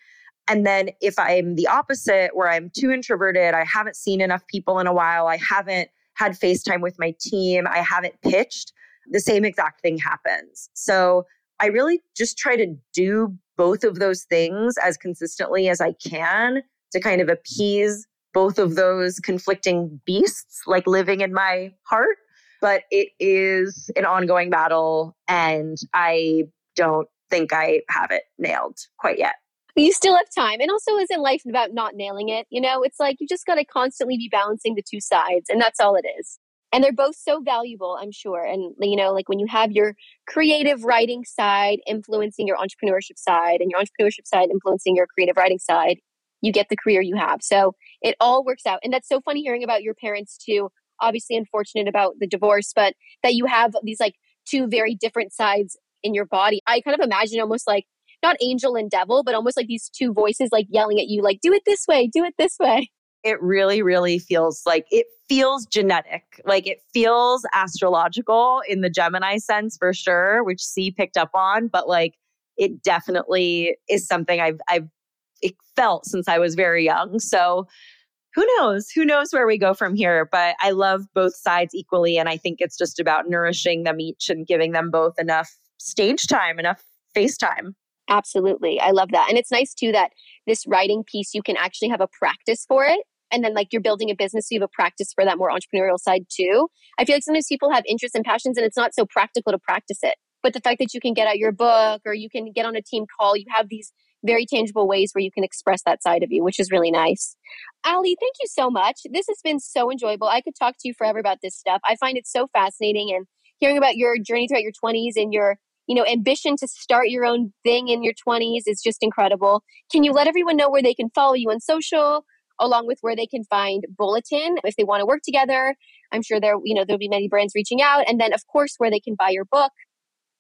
And then if I'm the opposite, where I'm too introverted, I haven't seen enough people in a while, I haven't had FaceTime with my team, I haven't pitched, the same exact thing happens. So I really just try to do both of those things as consistently as I can to kind of appease both of those conflicting beasts, like living in my heart. But it is an ongoing battle, and I don't think I have it nailed quite yet. You still have time. And also isn't life about not nailing it? You know, it's like you just got to constantly be balancing the two sides, and that's all it is. And they're both so valuable, I'm sure. And, you know, like when you have your creative writing side influencing your entrepreneurship side and your entrepreneurship side influencing your creative writing side, you get the career you have. So it all works out. And that's so funny hearing about your parents too. Obviously unfortunate about the divorce, but that you have these like two very different sides in your body. I kind of imagine almost like not angel and devil, but almost like these two voices like yelling at you, like, do it this way, do it this way. It really, really feels like it feels genetic. Like it feels astrological in the Gemini sense for sure, which C picked up on, but like it definitely is something I've felt since I was very young. So who knows? Who knows where we go from here? But I love both sides equally. And I think it's just about nourishing them each and giving them both enough stage time, enough face time. Absolutely. I love that. And it's nice too that this writing piece, you can actually have a practice for it. And then like you're building a business, so you have a practice for that more entrepreneurial side too. I feel like sometimes people have interests and passions and it's not so practical to practice it. But the fact that you can get out your book or you can get on a team call, you have these very tangible ways where you can express that side of you, which is really nice. Ali, thank you so much. This has been so enjoyable. I could talk to you forever about this stuff. I find it so fascinating, and hearing about your journey throughout your 20s and your, you know, ambition to start your own thing in your 20s is just incredible. Can you let everyone know where they can follow you on social, along with where they can find Bulletin if they want to work together? I'm sure there, you know, there'll be many brands reaching out. And then, of course, where they can buy your book,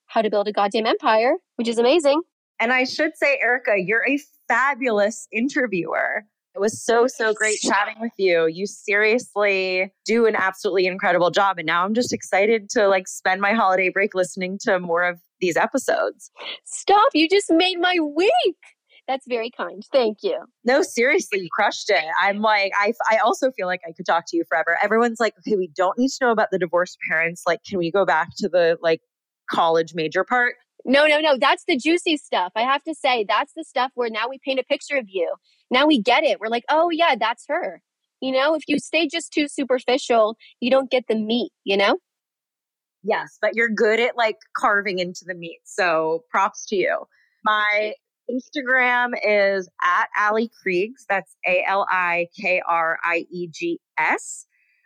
How to Build a Goddamn Empire, which is amazing. And I should say, Erica, you're a fabulous interviewer. It was so great chatting with you. You seriously do an absolutely incredible job. And now I'm just excited to like spend my holiday break listening to more of these episodes. Stop. You just made my week. That's very kind. Thank you. No, seriously, you crushed it. I'm like, I also feel like I could talk to you forever. Everyone's like, okay, we don't need to know about the divorced parents. Like, can we go back to the like college major part? No. That's the juicy stuff. I have to say, that's the stuff where now we paint a picture of you. Now we get it. We're like, oh yeah, that's her. You know, if you stay just too superficial, you don't get the meat, you know? Yes, but you're good at like carving into the meat. So props to you. My Instagram is at Ali Kriegs. That's AliKriegs.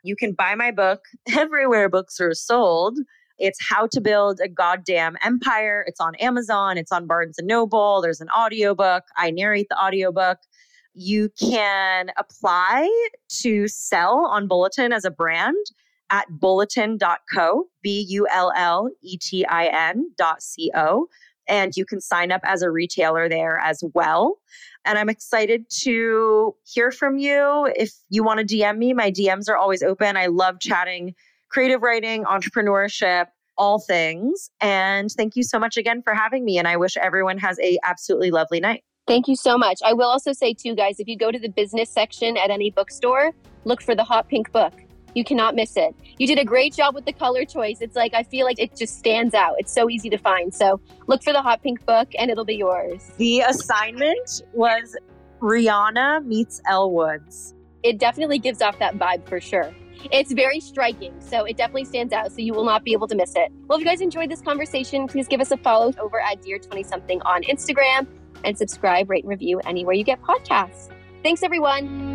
You can buy my book everywhere books are sold. It's How to Build a Goddamn Empire. It's on Amazon. It's on Barnes & Noble. There's an audiobook. I narrate the audiobook. You can apply to sell on Bulletin as a brand at bulletin.co, BULLETIN.co. And you can sign up as a retailer there as well. And I'm excited to hear from you. If you want to DM me, my DMs are always open. I love chatting creative writing, entrepreneurship, all things. And thank you so much again for having me. And I wish everyone has a absolutely lovely night. Thank you so much. I will also say too, guys, if you go to the business section at any bookstore, look for the hot pink book. You cannot miss it. You did a great job with the color choice. It's like, I feel like it just stands out. It's so easy to find. So look for the hot pink book and it'll be yours. The assignment was Rihanna meets Elle Woods. It definitely gives off that vibe for sure. It's very striking. So it definitely stands out. So you will not be able to miss it. Well, if you guys enjoyed this conversation, please give us a follow over at Dear 20-something on Instagram and subscribe, rate, and review anywhere you get podcasts. Thanks, everyone.